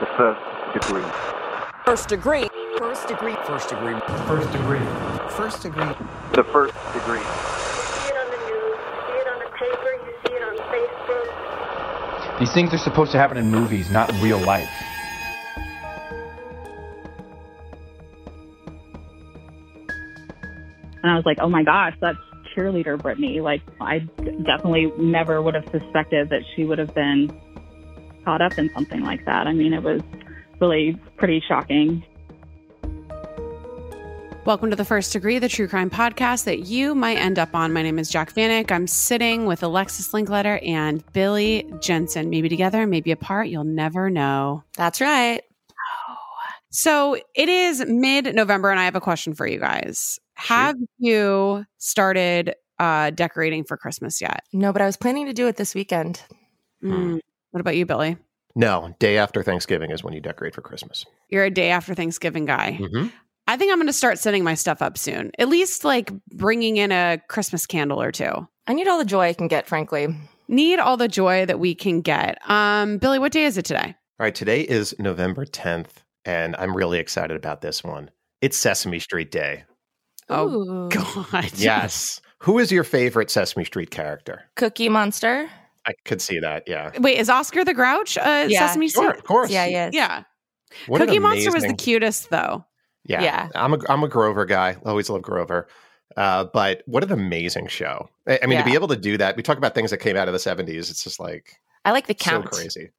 The first degree. The first degree. You see it on the news, you see it on the paper, you see it on Facebook. These things are supposed to happen in movies, not in real life. And I was like, oh my gosh, that's cheerleader Brittany. Like, I definitely never would have suspected that she would have been caught up in something like that. I mean, it was really pretty shocking. Welcome to The First Degree, the true crime podcast that you might end up on. My name is Jack Vanek. I'm sitting with Alexis Linkletter and Billy Jensen. Maybe together, maybe apart. You'll never know. That's right. So it is mid-November, and I have a question for you guys. Have you started decorating for Christmas yet? No, but I was planning to do it this weekend. What about you, Billy? No, day after Thanksgiving is when you decorate for Christmas. You're a day after Thanksgiving guy. Mm-hmm. I think I'm going to start setting my stuff up soon. At least like bringing in a Christmas candle or two. I need all the joy I can get, frankly. Need all the joy that we can get. Billy, what day is it today? All right, today is November 10th, and I'm really excited about this one. It's Sesame Street Day. Oh, God. Yes. Who is your favorite Sesame Street character? Cookie Monster. I could see that, yeah. Wait, is Oscar the Grouch Sesame Street? Sure, of course. Yeah, yes. Yeah. What Cookie Monster was the cutest, though. Yeah. I'm a Grover guy. Always love Grover. But what an amazing show. I mean, to be able to do that, we talk about things that came out of the 70s. It's just like... I like The Count. So crazy.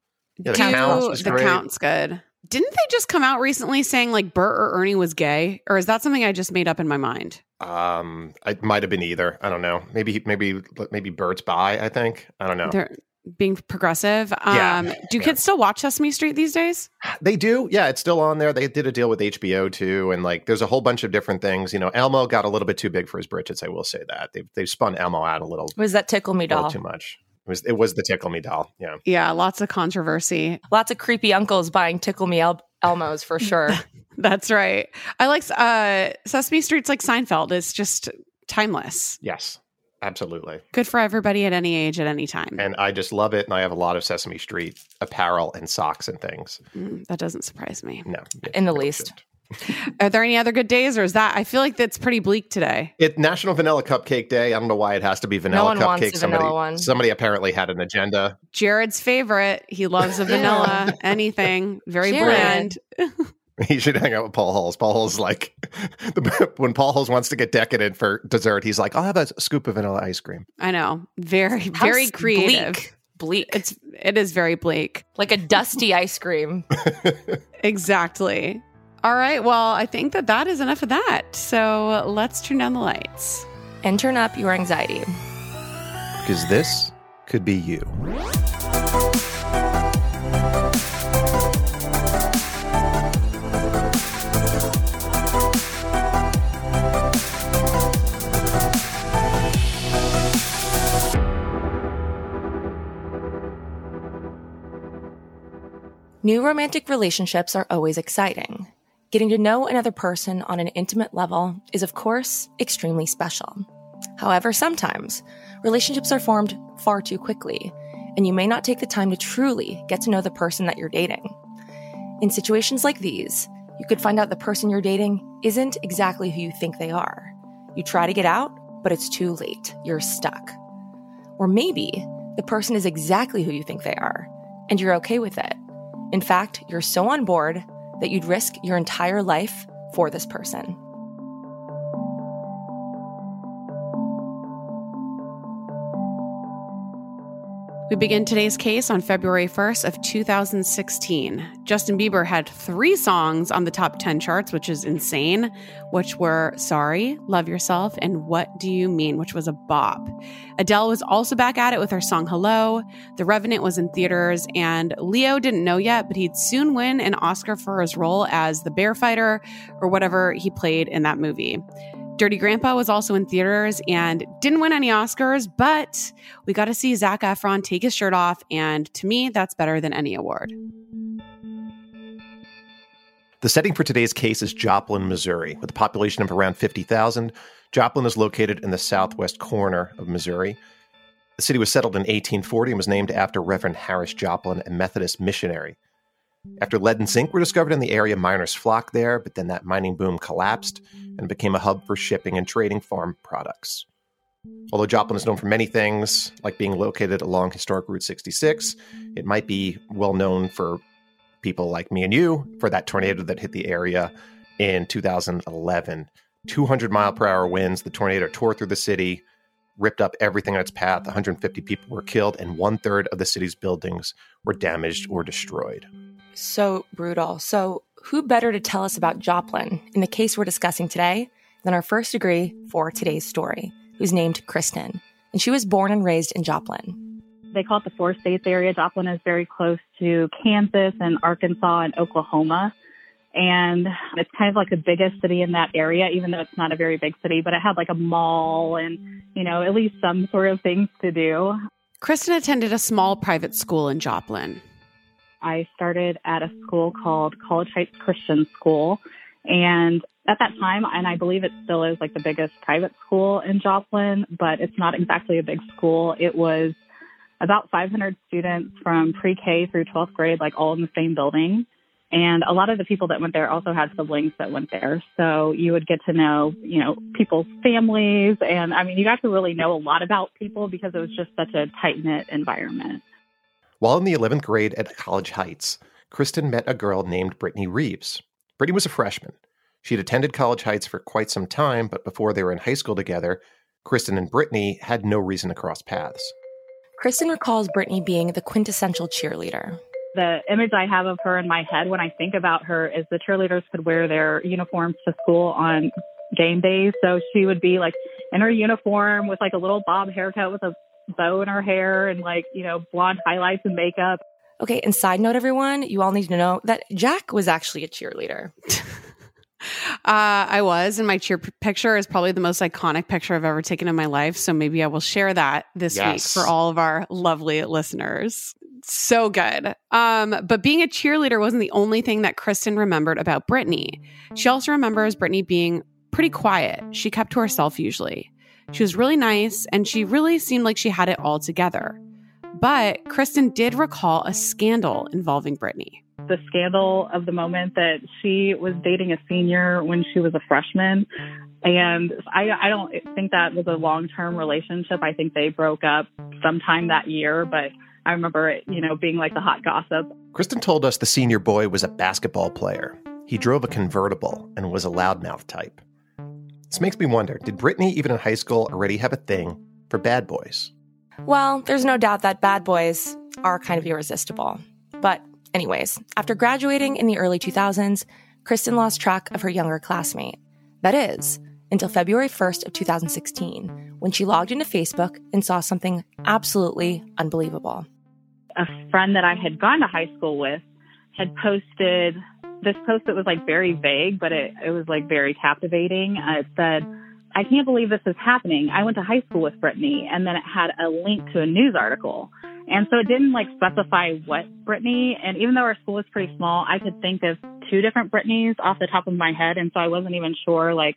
Yeah, the Count's good. Didn't they just come out recently saying like Bert or Ernie was gay? Or is that something I just made up in my mind? It might have been either. I don't know. Maybe Bert's bi, I think. I don't know. They're being progressive. Do kids still watch Sesame Street these days? They do. Yeah, it's still on there. They did a deal with HBO too. And like there's a whole bunch of different things. You know, Elmo got a little bit too big for his britches. I will say that. They've spun Elmo out a little. Was that Tickle Me Doll? Too much. It was the Tickle Me Doll, yeah. Yeah, lots of controversy. Lots of creepy uncles buying Tickle Me Elmos for sure. That's right. I like Sesame Street's like Seinfeld. It's just timeless. Yes, absolutely. Good for everybody at any age, at any time. And I just love it. And I have a lot of Sesame Street apparel and socks and things. That doesn't surprise me. No. In the least. Are there any other good days, or is that? I feel like that's pretty bleak today. It's National Vanilla Cupcake Day. I don't know why it has to be vanilla cupcake. Somebody apparently had an agenda. Jared's favorite. He loves a vanilla anything. Very bland. He should hang out with Paul Hulse. Paul Hulse is like, when Paul Hulse wants to get decadent for dessert, he's like, I'll have a scoop of vanilla ice cream. I know. Very, very creative. Bleak. It is very bleak. Like a dusty ice cream. Exactly. All right, well, I think that is enough of that. So let's turn down the lights. And turn up your anxiety. Because this could be you. New romantic relationships are always exciting. Getting to know another person on an intimate level is, of course, extremely special. However, sometimes relationships are formed far too quickly, and you may not take the time to truly get to know the person that you're dating. In situations like these, you could find out the person you're dating isn't exactly who you think they are. You try to get out, but it's too late. You're stuck. Or maybe the person is exactly who you think they are, and you're okay with it. In fact, you're so on board that you'd risk your entire life for this person. We begin today's case on February 1st of 2016. Justin Bieber had 3 songs on the top 10 charts, which is insane, which were Sorry, Love Yourself, and What Do You Mean, which was a bop. Adele was also back at it with her song Hello. The Revenant was in theaters, and Leo didn't know yet, but he'd soon win an Oscar for his role as the bear fighter or whatever he played in that movie. Dirty Grandpa was also in theaters and didn't win any Oscars, but we got to see Zac Efron take his shirt off, and to me, that's better than any award. The setting for today's case is Joplin, Missouri. With a population of around 50,000, Joplin is located in the southwest corner of Missouri. The city was settled in 1840 and was named after Reverend Harris Joplin, a Methodist missionary. After lead and zinc were discovered in the area, miners flocked there, but then that mining boom collapsed and became a hub for shipping and trading farm products. Although Joplin is known for many things, like being located along historic Route 66, it might be well known for people like me and you for that tornado that hit the area in 2011. 200-mile-per-hour winds, the tornado tore through the city, ripped up everything in its path, 150 people were killed, and one-third of the city's buildings were damaged or destroyed. So brutal. So who better to tell us about Joplin in the case we're discussing today than our first degree for today's story, who's named Kristen, and she was born and raised in Joplin. They call it the Four States area. Joplin is very close to Kansas and Arkansas and Oklahoma, and it's kind of like the biggest city in that area, even though it's not a very big city, but it had like a mall and, you know, at least some sort of things to do. Kristen attended a small private school in Joplin. I started at a school called College Heights Christian School, and at that time, and I believe it still is like the biggest private school in Joplin, but it's not exactly a big school. It was about 500 students from pre-K through 12th grade, like all in the same building. And a lot of the people that went there also had siblings that went there. So you would get to know, you know, people's families. And I mean, you got to really know a lot about people because it was just such a tight-knit environment. While in the 11th grade at College Heights, Kristen met a girl named Brittany Reeves. Brittany was a freshman. She had attended College Heights for quite some time, but before they were in high school together, Kristen and Brittany had no reason to cross paths. Kristen recalls Brittany being the quintessential cheerleader. The image I have of her in my head when I think about her is the cheerleaders could wear their uniforms to school on game days. So she would be like in her uniform with like a little bob haircut with a bow in her hair and like, you know, blonde highlights and makeup. Okay, and side note, everyone, you all need to know that Jack was actually a cheerleader. I was, and my cheer picture is probably the most iconic picture I've ever taken in my life. So maybe I will share that this week for all of our lovely listeners. So good. But being a cheerleader wasn't the only thing that Kristen remembered about Brittany. She also remembers Brittany being pretty quiet. She kept to herself usually. She was really nice, and she really seemed like she had it all together. But Kristen did recall a scandal involving Brittany. The scandal of the moment that she was dating a senior when she was a freshman. And I don't think that was a long-term relationship. I think they broke up sometime that year, but I remember it, you know, being like the hot gossip. Kristen told us the senior boy was a basketball player. He drove a convertible and was a loudmouth type. This makes me wonder, did Brittany, even in high school, already have a thing for bad boys? Well, there's no doubt that bad boys are kind of irresistible. But anyways, after graduating in the early 2000s, Kristen lost track of her younger classmate. That is, until February 1st of 2016, when she logged into Facebook and saw something absolutely unbelievable. A friend that I had gone to high school with had posted this post that was like very vague, but it was like very captivating. It said, "I can't believe this is happening. I went to high school with Brittany," and then it had a link to a news article. And so it didn't like specify what Brittany, and even though our school was pretty small, I could think of two different Brittnys off the top of my head, and so I wasn't even sure like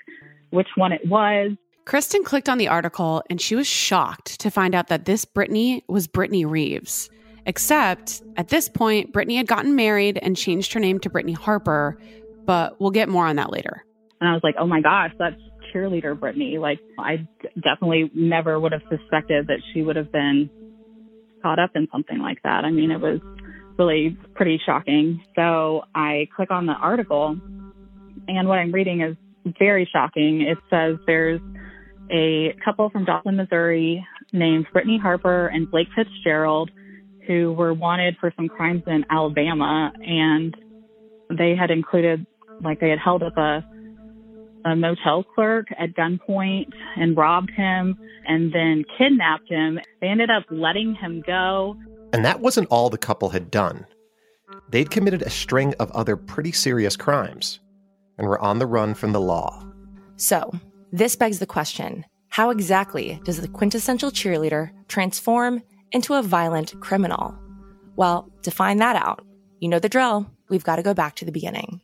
which one it was. Kristen clicked on the article, and she was shocked to find out that this Brittany was Brittany Reeves. Except, at this point, Brittany had gotten married and changed her name to Brittany Harper, but we'll get more on that later. And I was like, oh my gosh, that's cheerleader Brittany. Like, I definitely never would have suspected that she would have been caught up in something like that. I mean, it was really pretty shocking. So I click on the article, and what I'm reading is very shocking. It says there's a couple from Joplin, Missouri named Brittany Harper and Blake Fitzgerald who were wanted for some crimes in Alabama, and they had included, like, they had held up a motel clerk at gunpoint and robbed him and then kidnapped him. They ended up letting him go. And that wasn't all the couple had done. They'd committed a string of other pretty serious crimes and were on the run from the law. So this begs the question, how exactly does the quintessential cheerleader transform into a violent criminal? Well, to find that out, you know the drill. We've got to go back to the beginning.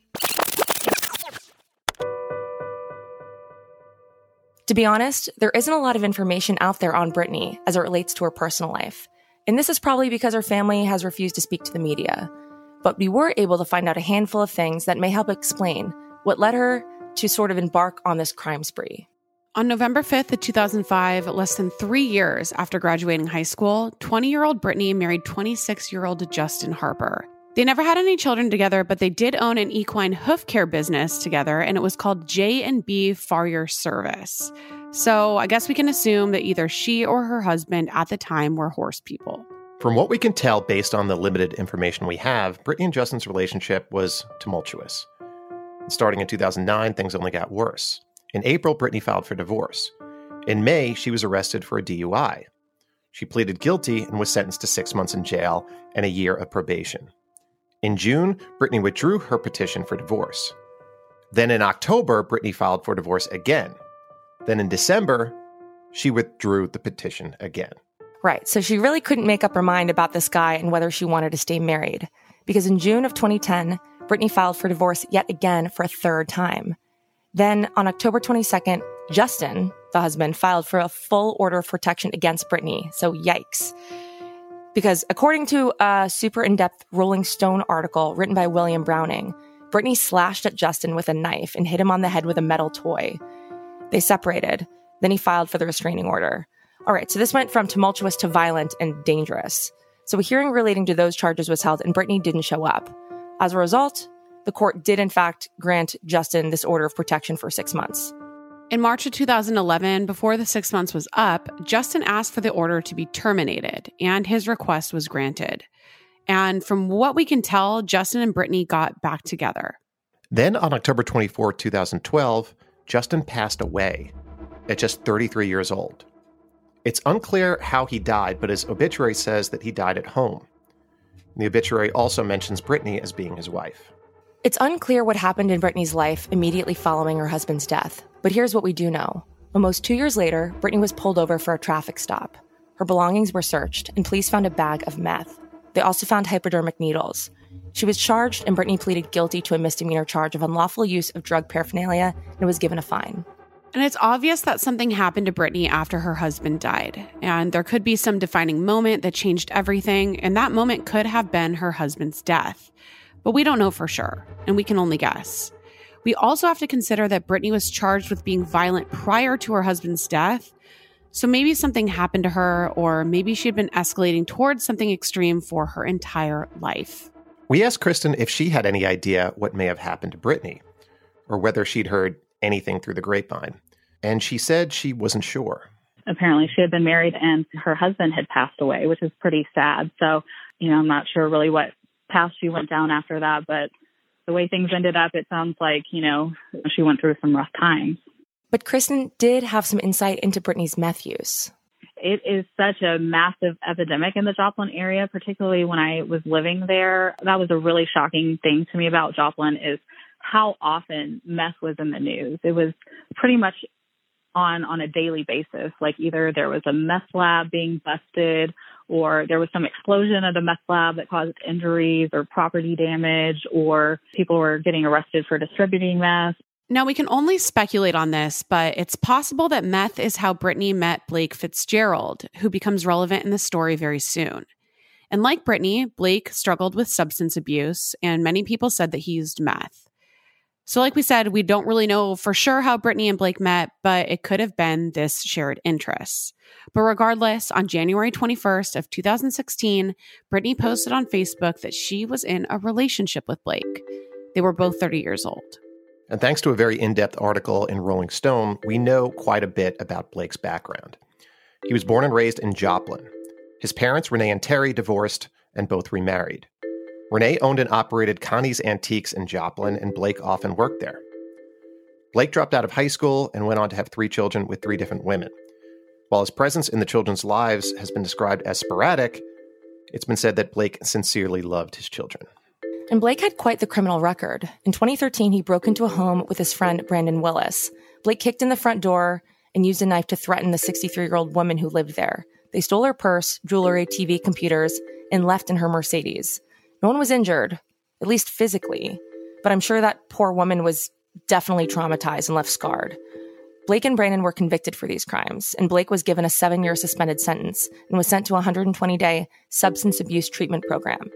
To be honest, there isn't a lot of information out there on Brittany as it relates to her personal life, and this is probably because her family has refused to speak to the media. but we were able to find out a handful of things that may help explain what led her to sort of embark on this crime spree. On November 5th of 2005, less than 3 years after graduating high school, 20-year-old Brittany married 26-year-old Justin Harper. They never had any children together, but they did own an equine hoof care business together, and it was called J&B Farrier Service. So I guess we can assume that either she or her husband at the time were horse people. From what we can tell based on the limited information we have, Brittany and Justin's relationship was tumultuous. Starting in 2009, things only got worse. In April, Brittany filed for divorce. In May, she was arrested for a DUI. She pleaded guilty and was sentenced to 6 months in jail and a year of probation. In June, Brittany withdrew her petition for divorce. Then in October, Brittany filed for divorce again. Then in December, she withdrew the petition again. Right, so she really couldn't make up her mind about this guy and whether she wanted to stay married. Because in June of 2010, Brittany filed for divorce yet again for a third time. Then on October 22nd, Justin, the husband, filed for a full order of protection against Brittany. So yikes. Because according to a super in-depth Rolling Stone article written by William Browning, Brittany slashed at Justin with a knife and hit him on the head with a metal toy. They separated. Then he filed for the restraining order. All right, so this went from tumultuous to violent and dangerous. So a hearing relating to those charges was held, and Brittany didn't show up. As a result, the court did, in fact, grant Justin this order of protection for 6 months. In March of 2011, before the 6 months was up, Justin asked for the order to be terminated, and his request was granted. And from what we can tell, Justin and Brittany got back together. Then on October 24, 2012, Justin passed away at just 33 years old. It's unclear how he died, but his obituary says that he died at home. The obituary also mentions Brittany as being his wife. It's unclear what happened in Brittany's life immediately following her husband's death, but here's what we do know. Almost 2 years later, Brittany was pulled over for a traffic stop. Her belongings were searched, and police found a bag of meth. They also found hypodermic needles. She was charged, and Brittany pleaded guilty to a misdemeanor charge of unlawful use of drug paraphernalia and was given a fine. And it's obvious that something happened to Brittany after her husband died, and there could be some defining moment that changed everything, and that moment could have been her husband's death. But we don't know for sure, and we can only guess. We also have to consider that Brittany was charged with being violent prior to her husband's death, so maybe something happened to her, or maybe she had been escalating towards something extreme for her entire life. We asked Kristen if she had any idea what may have happened to Brittany, or whether she'd heard anything through the grapevine, and she said she wasn't sure. Apparently, she had been married, and her husband had passed away, which is pretty sad, so, I'm not sure really what path she went down after that, but the way things ended up, it sounds like, she went through some rough times. But Kristen did have some insight into Brittany's meth use. It is such a massive epidemic in the Joplin area, particularly when I was living there. That was a really shocking thing to me about Joplin is how often meth was in the news. It was pretty much on a daily basis. Like either there was a meth lab being busted or there was some explosion at a meth lab that caused injuries or property damage or people were getting arrested for distributing meth. Now, we can only speculate on this, but it's possible that meth is how Brittany met Blake Fitzgerald, who becomes relevant in the story very soon. And like Brittany, Blake struggled with substance abuse, and many people said that he used meth. So like we said, we don't really know for sure how Brittany and Blake met, but it could have been this shared interest. But regardless, on January 21st of 2016, Brittany posted on Facebook that she was in a relationship with Blake. They were both 30 years old. And thanks to a very in-depth article in Rolling Stone, we know quite a bit about Blake's background. He was born and raised in Joplin. His parents, Renee and Terry, divorced and both remarried. Renee owned and operated Connie's Antiques in Joplin, and Blake often worked there. Blake dropped out of high school and went on to have 3 children with 3 different women. While his presence in the children's lives has been described as sporadic, it's been said that Blake sincerely loved his children. And Blake had quite the criminal record. In 2013, he broke into a home with his friend Brandon Willis. Blake kicked in the front door and used a knife to threaten the 63-year-old woman who lived there. They stole her purse, jewelry, TV, computers, and left in her Mercedes. No one was injured, at least physically, but I'm sure that poor woman was definitely traumatized and left scarred. Blake and Brandon were convicted for these crimes, and Blake was given a 7-year suspended sentence and was sent to a 120-day substance abuse treatment program.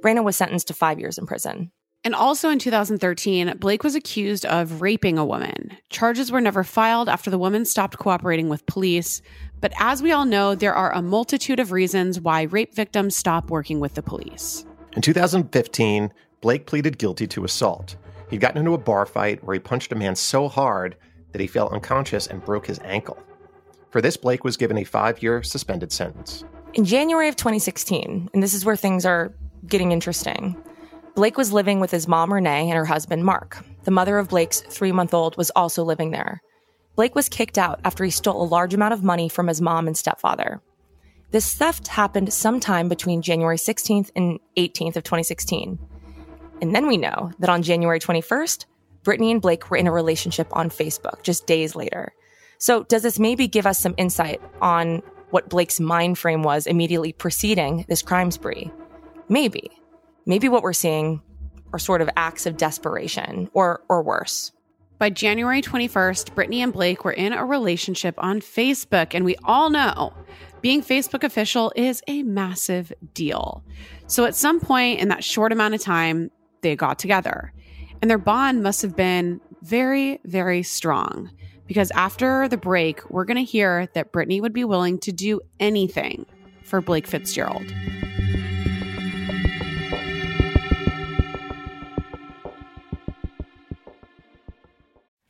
Brandon was sentenced to 5 years in prison. And also in 2013, Blake was accused of raping a woman. Charges were never filed after the woman stopped cooperating with police. But as we all know, there are a multitude of reasons why rape victims stop working with the police. In 2015, Blake pleaded guilty to assault. He'd gotten into a bar fight where he punched a man so hard that he fell unconscious and broke his ankle. For this, Blake was given a 5-year suspended sentence. In January of 2016, and this is where things are getting interesting, Blake was living with his mom, Renee, and her husband, Mark. The mother of Blake's 3-month-old was also living there. Blake was kicked out after he stole a large amount of money from his mom and stepfather. This theft happened sometime between January 16th and 18th of 2016. And then we know that on January 21st, Brittany and Blake were in a relationship on Facebook just days later. So does this maybe give us some insight on what Blake's mind frame was immediately preceding this crime spree? Maybe. Maybe what we're seeing are sort of acts of desperation or worse. By January 21st, Brittany and Blake were in a relationship on Facebook, and we all know being Facebook official is a massive deal. So at some point in that short amount of time, they got together. And their bond must have been very, very strong. Because after the break, we're going to hear that Brittany would be willing to do anything for Blake Fitzgerald.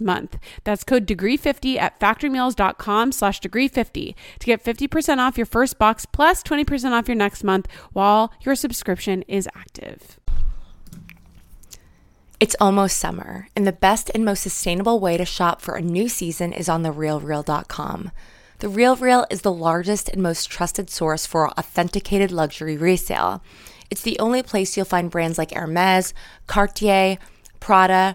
month. That's code degree50 at factormeals.com/degree50 to get 50% off your first box plus 20% off your next month while your subscription is active. It's almost summer, and the best and most sustainable way to shop for a new season is on therealreal.com. The RealReal is the largest and most trusted source for authenticated luxury resale. It's the only place you'll find brands like Hermes, Cartier, Prada,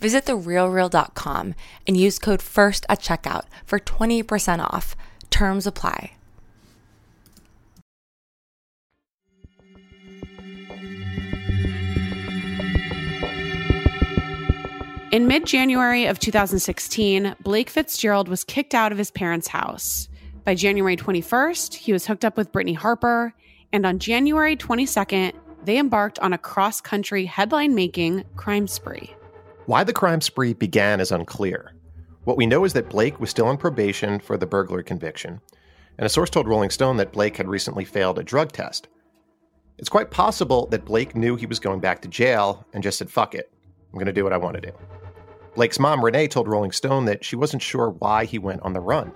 Visit therealreal.com and use code FIRST at checkout for 20% off. Terms apply. In mid-January of 2016, Blake Fitzgerald was kicked out of his parents' house. By January 21st, he was hooked up with Brittany Harper, and on January 22nd, they embarked on a cross-country, headline-making crime spree. Why the crime spree began is unclear. What we know is that Blake was still on probation for the burglary conviction, and a source told Rolling Stone that Blake had recently failed a drug test. It's quite possible that Blake knew he was going back to jail and just said, fuck it, I'm going to do what I want to do. Blake's mom, Renee, told Rolling Stone that she wasn't sure why he went on the run.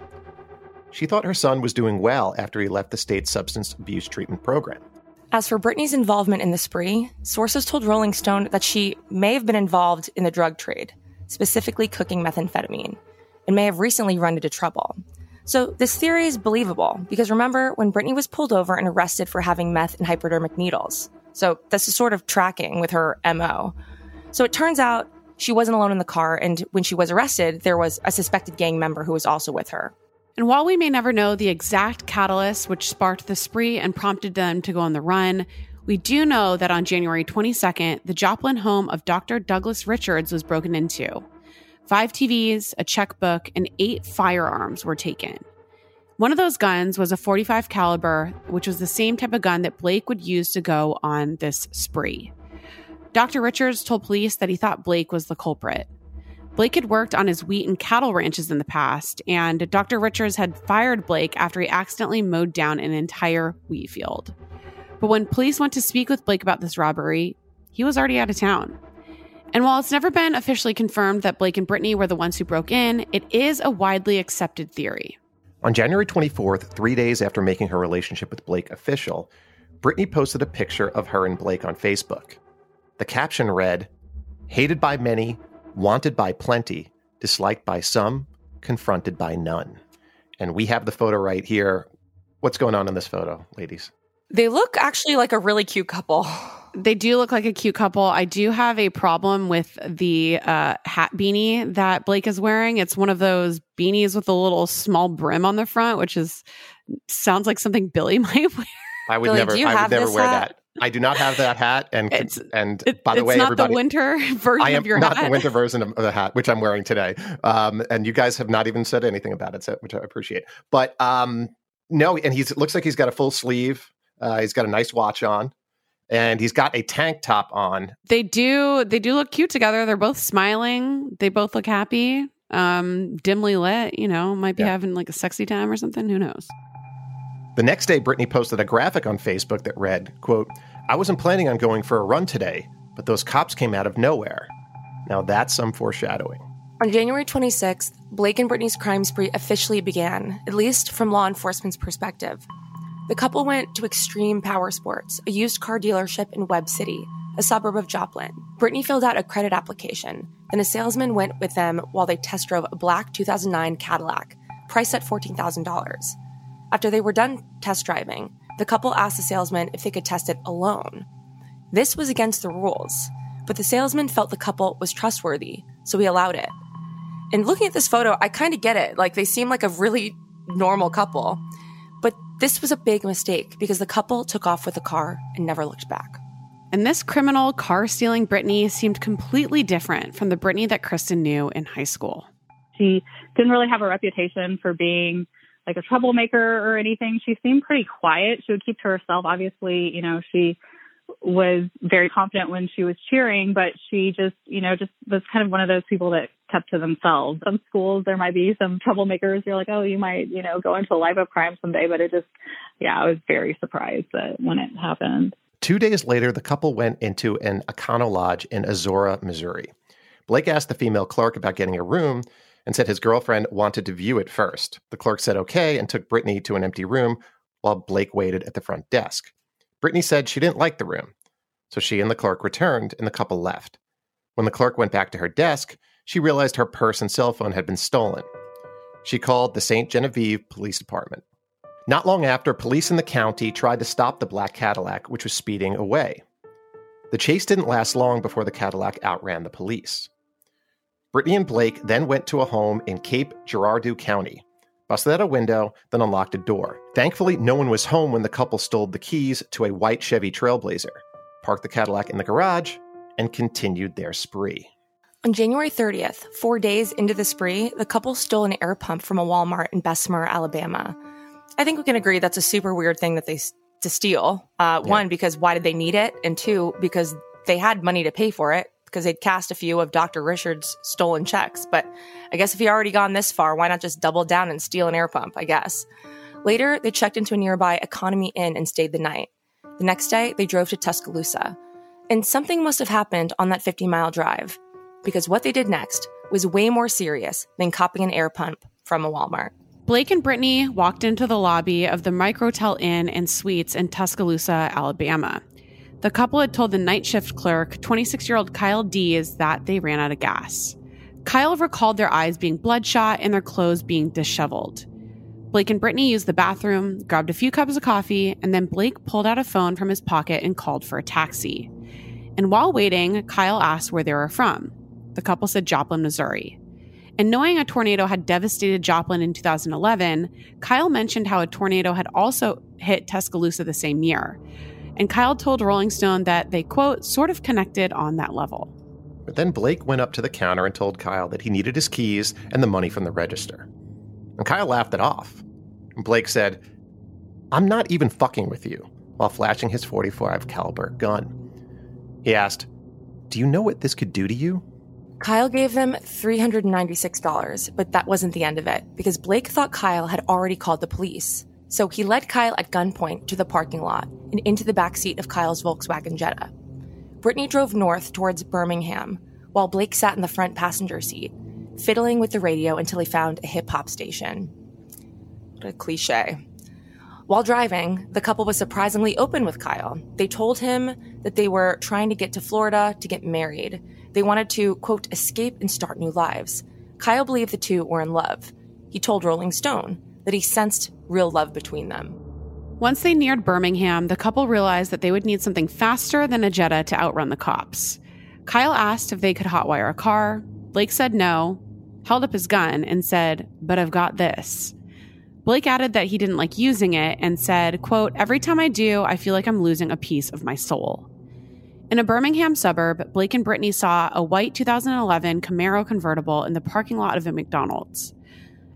She thought her son was doing well after he left the state's substance abuse treatment program. As for Brittany's involvement in the spree, sources told Rolling Stone that she may have been involved in the drug trade, specifically cooking methamphetamine, and may have recently run into trouble. So this theory is believable, because remember, when Brittany was pulled over and arrested for having meth and hypodermic needles, so this is sort of tracking with her MO. So it turns out she wasn't alone in the car, and when she was arrested, there was a suspected gang member who was also with her. And while we may never know the exact catalyst which sparked the spree and prompted them to go on the run, we do know that on January 22nd, the Joplin home of Dr. Douglas Richards was broken into. 5 TVs, a checkbook, and 8 firearms were taken. One of those guns was a .45 caliber, which was the same type of gun that Blake would use to go on this spree. Dr. Richards told police that he thought Blake was the culprit. Blake had worked on his wheat and cattle ranches in the past, and Dr. Richards had fired Blake after he accidentally mowed down an entire wheat field. But when police went to speak with Blake about this robbery, he was already out of town. And while it's never been officially confirmed that Blake and Brittany were the ones who broke in, it is a widely accepted theory. On January 24th, 3 days after making her relationship with Blake official, Brittany posted a picture of her and Blake on Facebook. The caption read, "Hated by many, wanted by plenty, disliked by some, confronted by none." And we have the photo right here. What's going on in this photo, ladies? They look actually like a really cute couple. They do look like a cute couple. I do have a problem with the hat beanie that Blake is wearing. It's one of those beanies with a little small brim on the front, which sounds like something Billy might wear. I would never wear that. I do not have that hat, and by the way, everybody, the winter version of the hat, which I'm wearing today. And you guys have not even said anything about it, which I appreciate. But no, and he looks like he's got a full sleeve. He's got a nice watch on, and he's got a tank top on. They do look cute together. They're both smiling. They both look happy, dimly lit. You know, might be having like a sexy time or something. Who knows? The next day, Brittany posted a graphic on Facebook that read, quote, "I wasn't planning on going for a run today, but those cops came out of nowhere." Now that's some foreshadowing. On January 26th, Blake and Brittany's crime spree officially began, at least from law enforcement's perspective. The couple went to Extreme Power Sports, a used car dealership in Webb City, a suburb of Joplin. Brittany filled out a credit application, and a salesman went with them while they test drove a black 2009 Cadillac, priced at $14,000. After they were done test driving, the couple asked the salesman if they could test it alone. This was against the rules, but the salesman felt the couple was trustworthy, so he allowed it. And looking at this photo, I kind of get it. Like, they seem like a really normal couple. But this was a big mistake, because the couple took off with the car and never looked back. And this criminal, car-stealing Brittany seemed completely different from the Brittany that Kristen knew in high school. She didn't really have a reputation for being like a troublemaker or anything. She seemed pretty quiet. She would keep to herself. Obviously, you know, she was very confident when she was cheering, but she just was kind of one of those people that kept to themselves. Some schools, there might be some troublemakers. You're like, oh, you might, go into a life of crime someday. But I was very surprised that when it happened. 2 days later, the couple went into an Econo Lodge in Azora, Missouri. Blake asked the female clerk about getting a room and said his girlfriend wanted to view it first. The clerk said okay and took Brittany to an empty room while Blake waited at the front desk. Brittany said she didn't like the room, so she and the clerk returned and the couple left. When the clerk went back to her desk, she realized her purse and cell phone had been stolen. She called the St. Genevieve Police Department. Not long after, police in the county tried to stop the black Cadillac, which was speeding away. The chase didn't last long before the Cadillac outran the police. Brittany and Blake then went to a home in Cape Girardeau County, busted out a window, then unlocked a door. Thankfully, no one was home when the couple stole the keys to a white Chevy Trailblazer, parked the Cadillac in the garage, and continued their spree. On January 30th, 4 days into the spree, the couple stole an air pump from a Walmart in Bessemer, Alabama. I think we can agree that's a super weird thing that they to steal. One, because why did they need it? And two, because they had money to pay for it because they'd cashed a few of Dr. Richards' stolen checks. But I guess if he already gone this far, why not just double down and steal an air pump, I guess. Later, they checked into a nearby Economy Inn and stayed the night. The next day, they drove to Tuscaloosa. And something must have happened on that 50-mile drive, because what they did next was way more serious than copying an air pump from a Walmart. Blake and Brittany walked into the lobby of the Microtel Inn and Suites in Tuscaloosa, Alabama. The couple had told the night shift clerk, 26-year-old Kyle D., that they ran out of gas. Kyle recalled their eyes being bloodshot and their clothes being disheveled. Blake and Brittany used the bathroom, grabbed a few cups of coffee, and then Blake pulled out a phone from his pocket and called for a taxi. And while waiting, Kyle asked where they were from. The couple said Joplin, Missouri. And knowing a tornado had devastated Joplin in 2011, Kyle mentioned how a tornado had also hit Tuscaloosa the same year. And Kyle told Rolling Stone that they, quote, sort of connected on that level. But then Blake went up to the counter and told Kyle that he needed his keys and the money from the register. And Kyle laughed it off. And Blake said, "I'm not even fucking with you," while flashing his .45 caliber gun. He asked, "Do you know what this could do to you?" Kyle gave them $396, but that wasn't the end of it, because Blake thought Kyle had already called the police. So he led Kyle at gunpoint to the parking lot and into the backseat of Kyle's Volkswagen Jetta. Brittany drove north towards Birmingham, while Blake sat in the front passenger seat, fiddling with the radio until he found a hip-hop station. What a cliche. While driving, the couple was surprisingly open with Kyle. They told him that they were trying to get to Florida to get married. They wanted to, quote, escape and start new lives. Kyle believed the two were in love. He told Rolling Stone that he sensed real love between them. Once they neared Birmingham, the couple realized that they would need something faster than a Jetta to outrun the cops. Kyle asked if they could hotwire a car. Blake said no, held up his gun, and said, "But I've got this." Blake added that he didn't like using it and said, quote, "Every time I do, I feel like I'm losing a piece of my soul." In a Birmingham suburb, Blake and Brittany saw a white 2011 Camaro convertible in the parking lot of a McDonald's.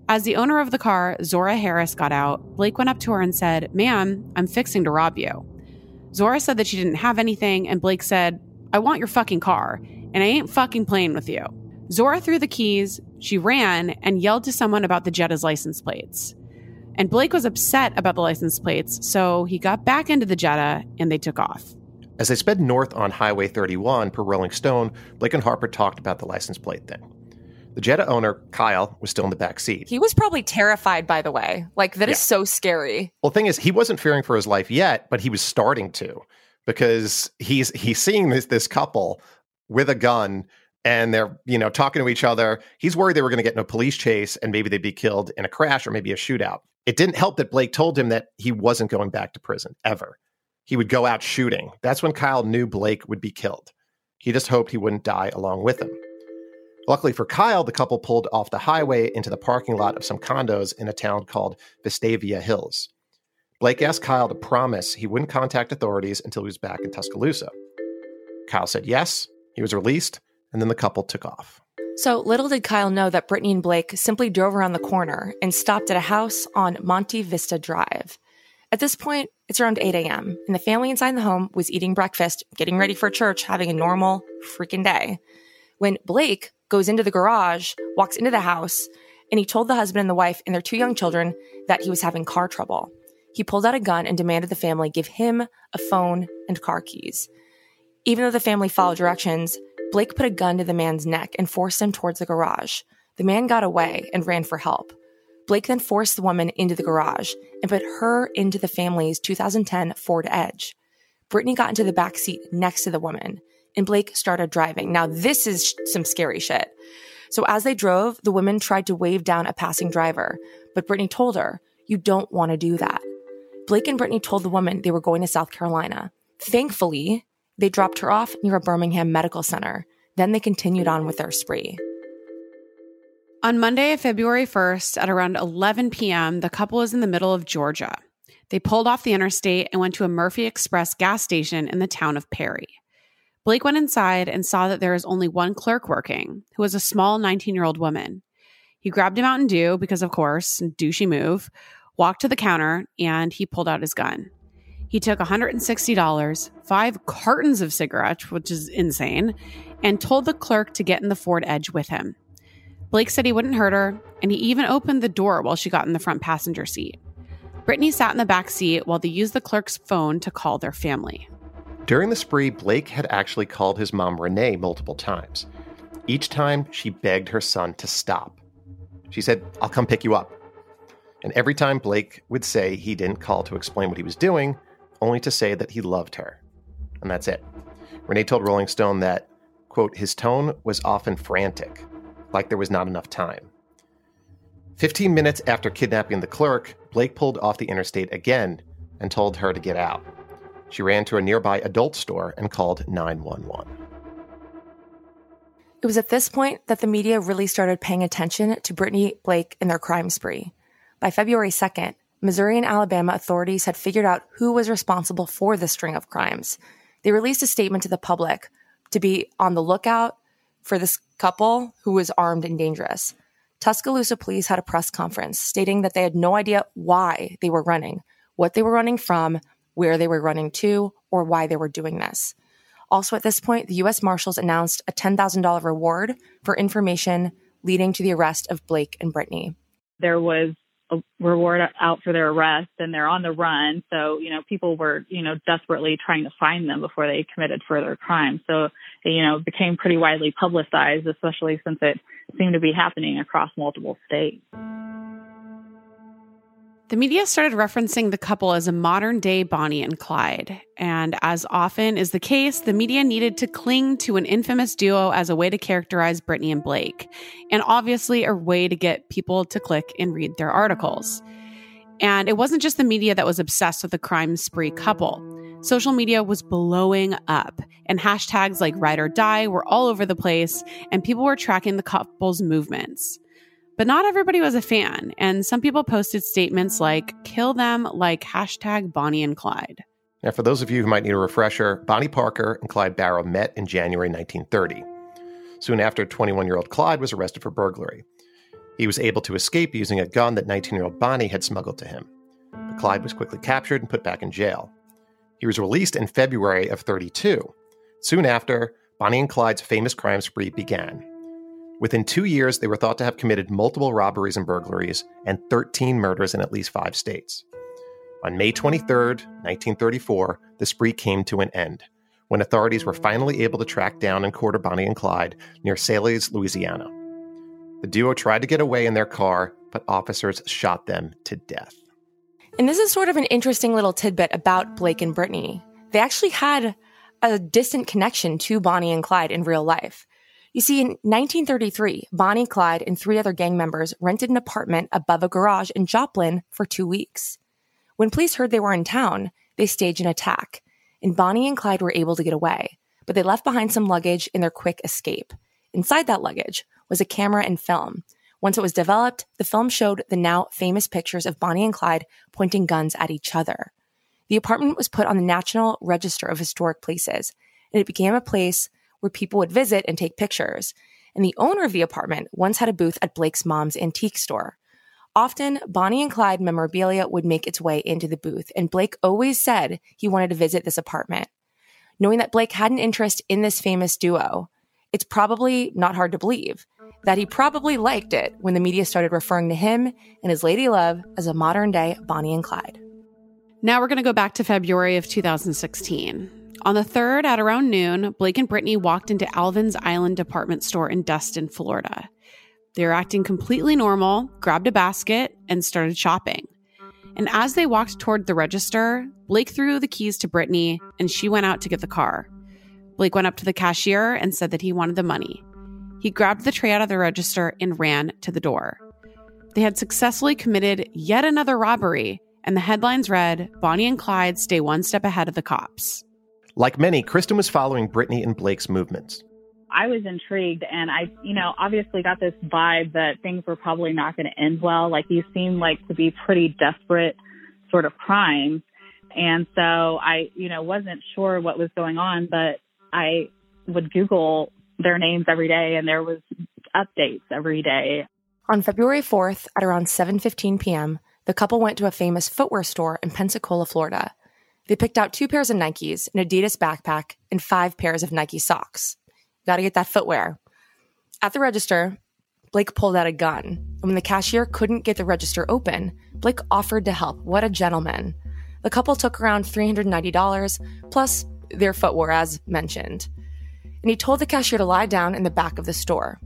As the owner of the car, Zora Harris, got out, Blake went up to her and said, "Ma'am, I'm fixing to rob you." Zora said that she didn't have anything, and Blake said, "I want your fucking car, and I ain't fucking playing with you." Zora threw the keys, she ran, and yelled to someone about the Jetta's license plates. And Blake was upset about the license plates, so he got back into the Jetta, and they took off. As they sped north on Highway 31 per Rolling Stone, Blake and Harper talked about the license plate thing. The Jetta owner, Kyle, was still in the back seat. He was probably terrified, by the way. Like, that is so scary. Well, the thing is, he wasn't fearing for his life yet, but he was starting to, because he's seeing this couple with a gun, and they're, you know, talking to each other. He's worried they were going to get in a police chase and maybe they'd be killed in a crash or maybe a shootout. It didn't help that Blake told him that he wasn't going back to prison ever. He would go out shooting. That's when Kyle knew Blake would be killed. He just hoped he wouldn't die along with him. Luckily for Kyle, the couple pulled off the highway into the parking lot of some condos in a town called Vestavia Hills. Blake asked Kyle to promise he wouldn't contact authorities until he was back in Tuscaloosa. Kyle said yes, he was released, and then the couple took off. So little did Kyle know that Brittany and Blake simply drove around the corner and stopped at a house on Monte Vista Drive. At this point, it's around 8 a.m., and the family inside the home was eating breakfast, getting ready for church, having a normal freaking day. When Blake goes into the garage, walks into the house, and he told the husband and the wife and their two young children that he was having car trouble. He pulled out a gun and demanded the family give him a phone and car keys. Even though the family followed directions, Blake put a gun to the man's neck and forced him towards the garage. The man got away and ran for help. Blake then forced the woman into the garage and put her into the family's 2010 Ford Edge. Brittany got into the back seat next to the woman, and Blake started driving. Now, this is some scary shit. So as they drove, the woman tried to wave down a passing driver, but Brittany told her, "You don't want to do that." Blake and Brittany told the woman they were going to South Carolina. Thankfully, they dropped her off near a Birmingham medical center. Then they continued on with their spree. On Monday, February 1st, at around 11 p.m., the couple was in the middle of Georgia. They pulled off the interstate and went to a Murphy Express gas station in the town of Perry. Blake went inside and saw that there was only one clerk working, who was a small 19-year-old woman. He grabbed a Mountain Dew because, of course, douchey move, walked to the counter, and he pulled out his gun. He took $160, 5 cartons of cigarettes, which is insane, and told the clerk to get in the Ford Edge with him. Blake said he wouldn't hurt her, and he even opened the door while she got in the front passenger seat. Brittany sat in the back seat while they used the clerk's phone to call their family. During the spree, Blake had actually called his mom, Renee, multiple times. Each time, she begged her son to stop. She said, "I'll come pick you up." And every time Blake would say he didn't call to explain what he was doing, only to say that he loved her. And that's it. Renee told Rolling Stone that, quote, his tone was often frantic, like there was not enough time. 15 minutes after kidnapping the clerk, Blake pulled off the interstate again and told her to get out. She ran to a nearby adult store and called 911. It was at this point that the media really started paying attention to Brittany, Blake, and their crime spree. By February 2nd, Missouri and Alabama authorities had figured out who was responsible for the string of crimes. They released a statement to the public to be on the lookout for this couple who was armed and dangerous. Tuscaloosa police had a press conference stating that they had no idea why they were running, what they were running from, where they were running to, or why they were doing this. Also at this point, the U.S. Marshals announced a $10,000 reward for information leading to the arrest of Blake and Brittany. There was a reward out for their arrest, and they're on the run. So, people were, desperately trying to find them before they committed further crimes. So, it became pretty widely publicized, especially since it seemed to be happening across multiple states. The media started referencing the couple as a modern-day Bonnie and Clyde, and as often is the case, the media needed to cling to an infamous duo as a way to characterize Brittany and Blake, and obviously a way to get people to click and read their articles. And it wasn't just the media that was obsessed with the crime spree couple. Social media was blowing up, and hashtags like Ride or Die were all over the place, and people were tracking the couple's movements. But not everybody was a fan, and some people posted statements like, kill them, like hashtag Bonnie and Clyde. Now, for those of you who might need a refresher, Bonnie Parker and Clyde Barrow met in January 1930. Soon after, 21-year-old Clyde was arrested for burglary. He was able to escape using a gun that 19-year-old Bonnie had smuggled to him. But Clyde was quickly captured and put back in jail. He was released in February of 32. Soon after, Bonnie and Clyde's famous crime spree began. Within 2 years, they were thought to have committed multiple robberies and burglaries and 13 murders in at least 5 states. On May 23rd, 1934, the spree came to an end when authorities were finally able to track down and quarter Bonnie and Clyde near Salles, Louisiana. The duo tried to get away in their car, but officers shot them to death. And this is sort of an interesting little tidbit about Blake and Brittany. They actually had a distant connection to Bonnie and Clyde in real life. You see, in 1933, Bonnie, Clyde, and 3 other gang members rented an apartment above a garage in Joplin for 2 weeks. When police heard they were in town, they staged an attack, and Bonnie and Clyde were able to get away, but they left behind some luggage in their quick escape. Inside that luggage was a camera and film. Once it was developed, the film showed the now famous pictures of Bonnie and Clyde pointing guns at each other. The apartment was put on the National Register of Historic Places, and it became a place where people would visit and take pictures. And the owner of the apartment once had a booth at Blake's mom's antique store. Often, Bonnie and Clyde memorabilia would make its way into the booth, and Blake always said he wanted to visit this apartment. Knowing that Blake had an interest in this famous duo, it's probably not hard to believe that he probably liked it when the media started referring to him and his lady love as a modern-day Bonnie and Clyde. Now we're going to go back to February of 2016. On the 3rd, at around noon, Blake and Brittany walked into Alvin's Island department store in Destin, Florida. They were acting completely normal, grabbed a basket, and started shopping. And as they walked toward the register, Blake threw the keys to Brittany, and she went out to get the car. Blake went up to the cashier and said that he wanted the money. He grabbed the tray out of the register and ran to the door. They had successfully committed yet another robbery, and the headlines read, Bonnie and Clyde stay one step ahead of the cops. Like many, Kristen was following Brittany and Blake's movements. I was intrigued, and I, obviously got this vibe that things were probably not going to end well. Like, these seemed like to be pretty desperate sort of crimes. And so I, wasn't sure what was going on, but I would Google their names every day, and there was updates every day. On February 4th, at around 7:15 p.m., the couple went to a famous footwear store in Pensacola, Florida. They picked out 2 pairs of Nikes, an Adidas backpack, and 5 pairs of Nike socks. Got to get that footwear. At the register, Blake pulled out a gun. And when the cashier couldn't get the register open, Blake offered to help. What a gentleman. The couple took around $390, plus their footwear, as mentioned. And he told the cashier to lie down in the back of the store.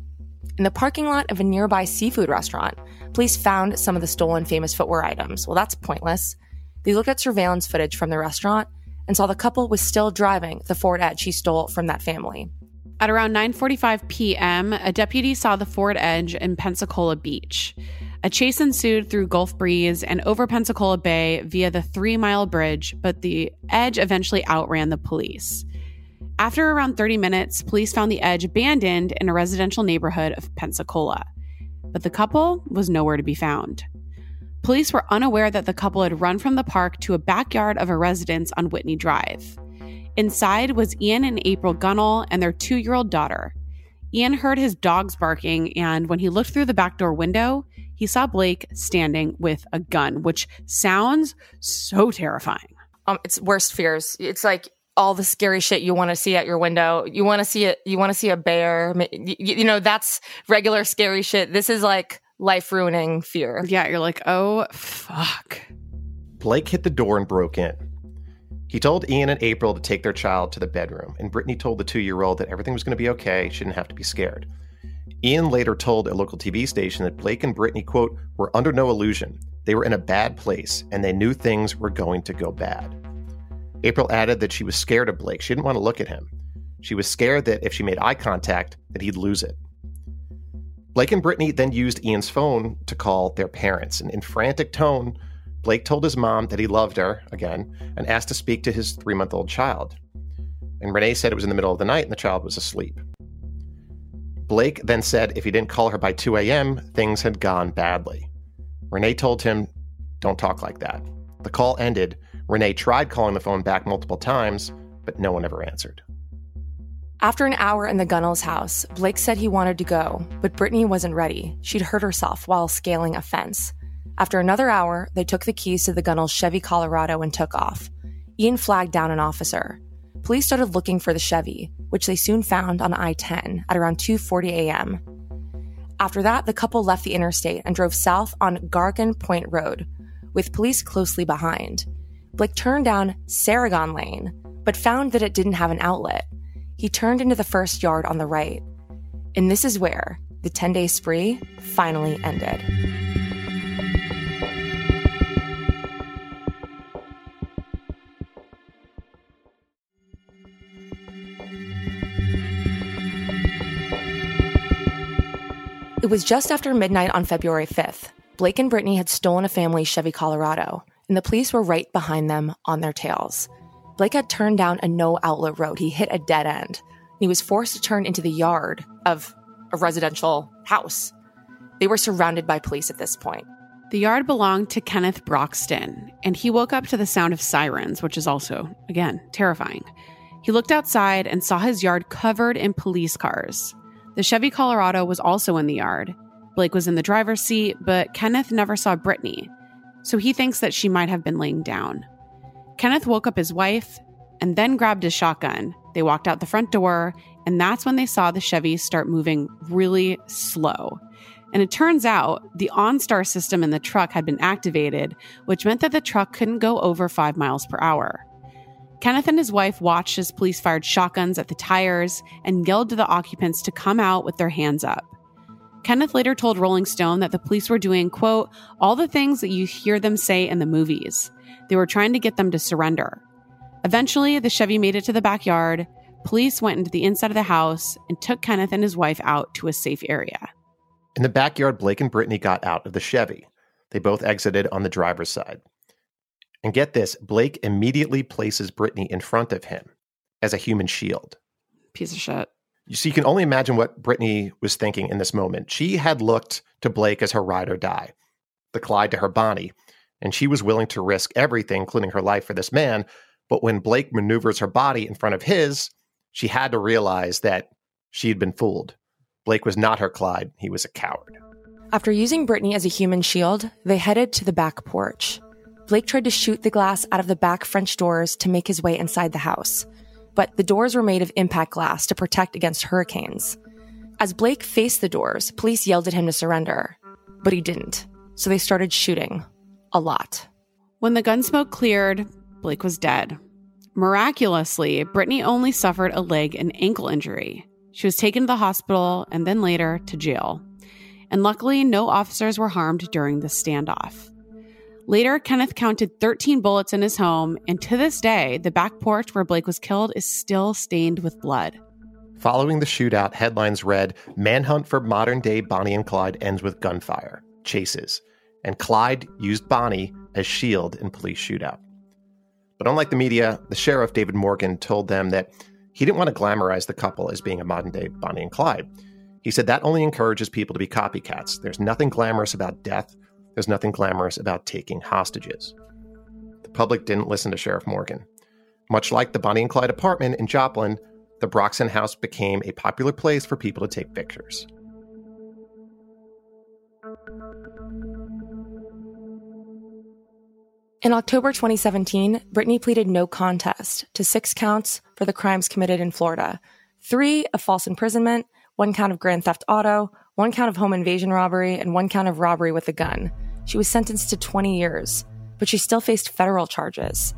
In the parking lot of a nearby seafood restaurant, police found some of the stolen Famous Footwear items. Well, that's pointless. They looked at surveillance footage from the restaurant and saw the couple was still driving the Ford Edge she stole from that family. At around 9:45 p.m., a deputy saw the Ford Edge in Pensacola Beach. A chase ensued through Gulf Breeze and over Pensacola Bay via the 3-mile bridge, but the Edge eventually outran the police. After around 30 minutes, police found the Edge abandoned in a residential neighborhood of Pensacola, but the couple was nowhere to be found. Police were unaware that the couple had run from the park to a backyard of a residence on Whitney Drive. Inside was Ian and April Gunnell and their 2-year-old daughter. Ian heard his dogs barking, and when he looked through the back door window, he saw Blake standing with a gun, which sounds so terrifying. It's worst fears. It's like all the scary shit you want to see at your window. You want to see it. You want to see a bear. You know, that's regular scary shit. This is like life-ruining fear. Yeah, you're like, oh, fuck. Blake hit the door and broke in. He told Ian and April to take their child to the bedroom, and Brittany told the 2-year-old that everything was going to be okay. She didn't have to be scared. Ian later told a local TV station that Blake and Brittany, quote, were under no illusion. They were in a bad place, and they knew things were going to go bad. April added that she was scared of Blake. She didn't want to look at him. She was scared that if she made eye contact, that he'd lose it. Blake and Brittany then used Ian's phone to call their parents. And in frantic tone, Blake told his mom that he loved her, again, and asked to speak to his 3-month-old child. And Renee said it was in the middle of the night and the child was asleep. Blake then said if he didn't call her by 2 a.m., things had gone badly. Renee told him, don't talk like that. The call ended. Renee tried calling the phone back multiple times, but no one ever answered. After an hour in the Gunnell's house, Blake said he wanted to go, but Brittany wasn't ready. She'd hurt herself while scaling a fence. After another hour, they took the keys to the Gunnell's Chevy Colorado and took off. Ian flagged down an officer. Police started looking for the Chevy, which they soon found on I-10 at around 2:40 a.m. After that, the couple left the interstate and drove south on Gargan Point Road, with police closely behind. Blake turned down Saragon Lane, but found that it didn't have an outlet. He turned into the first yard on the right. And this is where the 10-day spree finally ended. It was just after midnight on February 5th. Blake and Brittany had stolen a family Chevy Colorado, and the police were right behind them on their tails. Blake had turned down a no-outlet road. He hit a dead end. He was forced to turn into the yard of a residential house. They were surrounded by police at this point. The yard belonged to Kenneth Broxton, and he woke up to the sound of sirens, which is also, again, terrifying. He looked outside and saw his yard covered in police cars. The Chevy Colorado was also in the yard. Blake was in the driver's seat, but Kenneth never saw Brittany, so he thinks that she might have been laying down. Kenneth woke up his wife and then grabbed his shotgun. They walked out the front door, and that's when they saw the Chevy start moving really slow. And it turns out the OnStar system in the truck had been activated, which meant that the truck couldn't go over 5 miles per hour. Kenneth and his wife watched as police fired shotguns at the tires and yelled to the occupants to come out with their hands up. Kenneth later told Rolling Stone that the police were doing, quote, all the things that you hear them say in the movies. They were trying to get them to surrender. Eventually, the Chevy made it to the backyard. Police went into the inside of the house and took Kenneth and his wife out to a safe area. In the backyard, Blake and Brittany got out of the Chevy. They both exited on the driver's side. And get this, Blake immediately places Brittany in front of him as a human shield. Piece of shit. So you can only imagine what Brittany was thinking in this moment. She had looked to Blake as her ride or die, the Clyde to her Bonnie, and she was willing to risk everything, including her life, for this man. But when Blake maneuvers her body in front of his, she had to realize that she had been fooled. Blake was not her Clyde. He was a coward. After using Brittany as a human shield, they headed to the back porch. Blake tried to shoot the glass out of the back French doors to make his way inside the house, but the doors were made of impact glass to protect against hurricanes. As Blake faced the doors, police yelled at him to surrender, but he didn't, so they started shooting. A lot. When the gun smoke cleared, Blake was dead. Miraculously, Brittany only suffered a leg and ankle injury. She was taken to the hospital and then later to jail. And luckily, no officers were harmed during the standoff. Later, Kenneth counted 13 bullets in his home, and to this day, the back porch where Blake was killed is still stained with blood. Following the shootout, headlines read, "Manhunt for modern-day Bonnie and Clyde ends with gunfire, chases, and Clyde used Bonnie as shield in police shootout." But unlike the media, the sheriff, David Morgan, told them that he didn't want to glamorize the couple as being a modern-day Bonnie and Clyde. He said that only encourages people to be copycats. There's nothing glamorous about death. There's nothing glamorous about taking hostages. The public didn't listen to Sheriff Morgan. Much like the Bonnie and Clyde apartment in Joplin, the Broxton house became a popular place for people to take pictures. In October 2017, Brittany pleaded no contest to 6 counts for the crimes committed in Florida, 3 of false imprisonment, 1 count of grand theft auto, 1 count of home invasion robbery, and 1 count of robbery with a gun. She was sentenced to 20 years, but she still faced federal charges.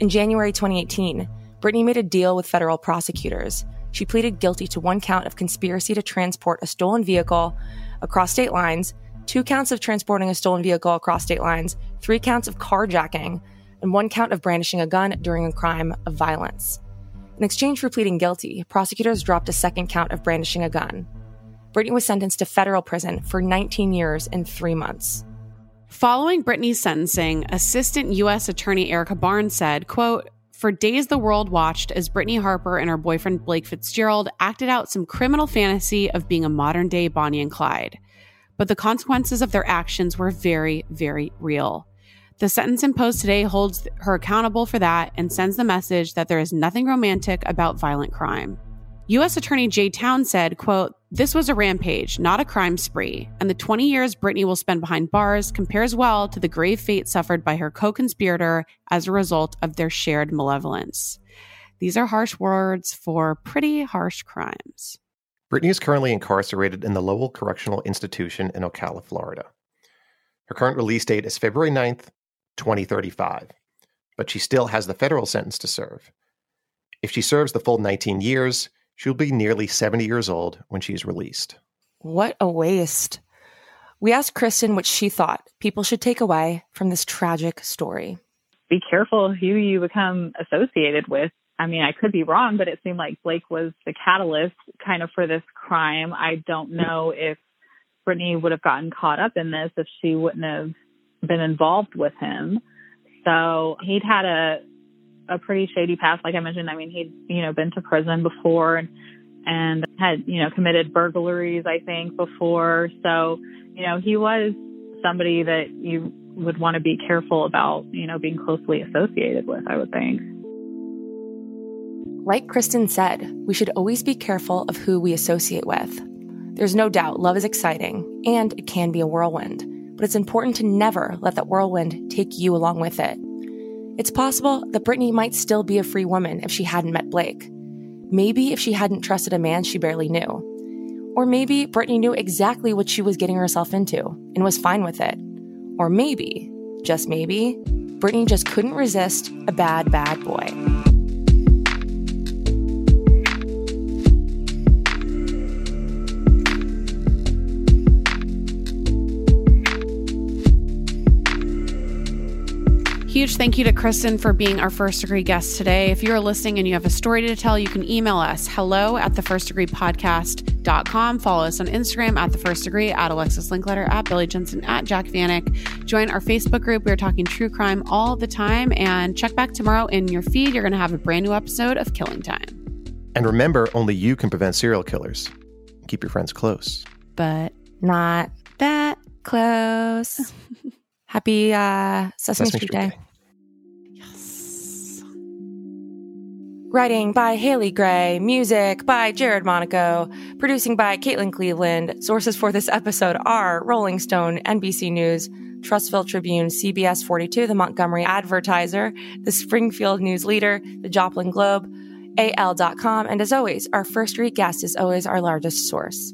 In January 2018, Brittany made a deal with federal prosecutors. She pleaded guilty to 1 count of conspiracy to transport a stolen vehicle across state lines, 2 counts of transporting a stolen vehicle across state lines, 3 counts of carjacking, and 1 count of brandishing a gun during a crime of violence. In exchange for pleading guilty, prosecutors dropped a 2nd count of brandishing a gun. Brittany was sentenced to federal prison for 19 years and 3 months. Following Brittany's sentencing, Assistant U.S. Attorney Erica Barnes said, quote, "For days the world watched as Brittany Harper and her boyfriend Blake Fitzgerald acted out some criminal fantasy of being a modern-day Bonnie and Clyde. But the consequences of their actions were very, very real. The sentence imposed today holds her accountable for that and sends the message that there is nothing romantic about violent crime." U.S. Attorney Jay Town said, quote, "This was a rampage, not a crime spree, and the 20 years Brittany will spend behind bars compares well to the grave fate suffered by her co-conspirator as a result of their shared malevolence." These are harsh words for pretty harsh crimes. Brittany is currently incarcerated in the Lowell Correctional Institution in Ocala, Florida. Her current release date is February 9th, 2035, but she still has the federal sentence to serve. If she serves the full 19 years, she'll be nearly 70 years old when she's released. What a waste. We asked Kristen what she thought people should take away from this tragic story. Be careful who you become associated with. I mean, I could be wrong, but it seemed like Blake was the catalyst kind of for this crime. I don't know if Brittany would have gotten caught up in this if she wouldn't have been involved with him. So he'd had a pretty shady past, like I mentioned. I mean, he'd, been to prison before and had, committed burglaries, I think, before. So, he was somebody that you would want to be careful about, being closely associated with, I would think. Like Kristen said, we should always be careful of who we associate with. There's no doubt love is exciting, and it can be a whirlwind, but it's important to never let that whirlwind take you along with it. It's possible that Brittany might still be a free woman if she hadn't met Blake. Maybe if she hadn't trusted a man she barely knew. Or maybe Brittany knew exactly what she was getting herself into and was fine with it. Or maybe, just maybe, Brittany just couldn't resist a bad, bad boy. Huge thank you to Kristen for being our First Degree guest today. If you're listening and you have a story to tell, you can email us hello@thefirstdegreepodcast.com. Follow us on Instagram @thefirstdegree, @AlexisLinkletter, @BillyJensen, @JackVanek. Join our Facebook group. We're talking true crime all the time. And check back tomorrow in your feed. You're going to have a brand new episode of Killing Time. And remember, only you can prevent serial killers. Keep your friends close. But not that close. Happy Sesame Street Day. Writing by Haley Gray. Music by Jared Monaco. Producing by Caitlin Cleveland. Sources for this episode are Rolling Stone, NBC News, Trustville Tribune, CBS 42, the Montgomery Advertiser, the Springfield News Leader, the Joplin Globe, AL.com, and as always, our first read guest is always our largest source.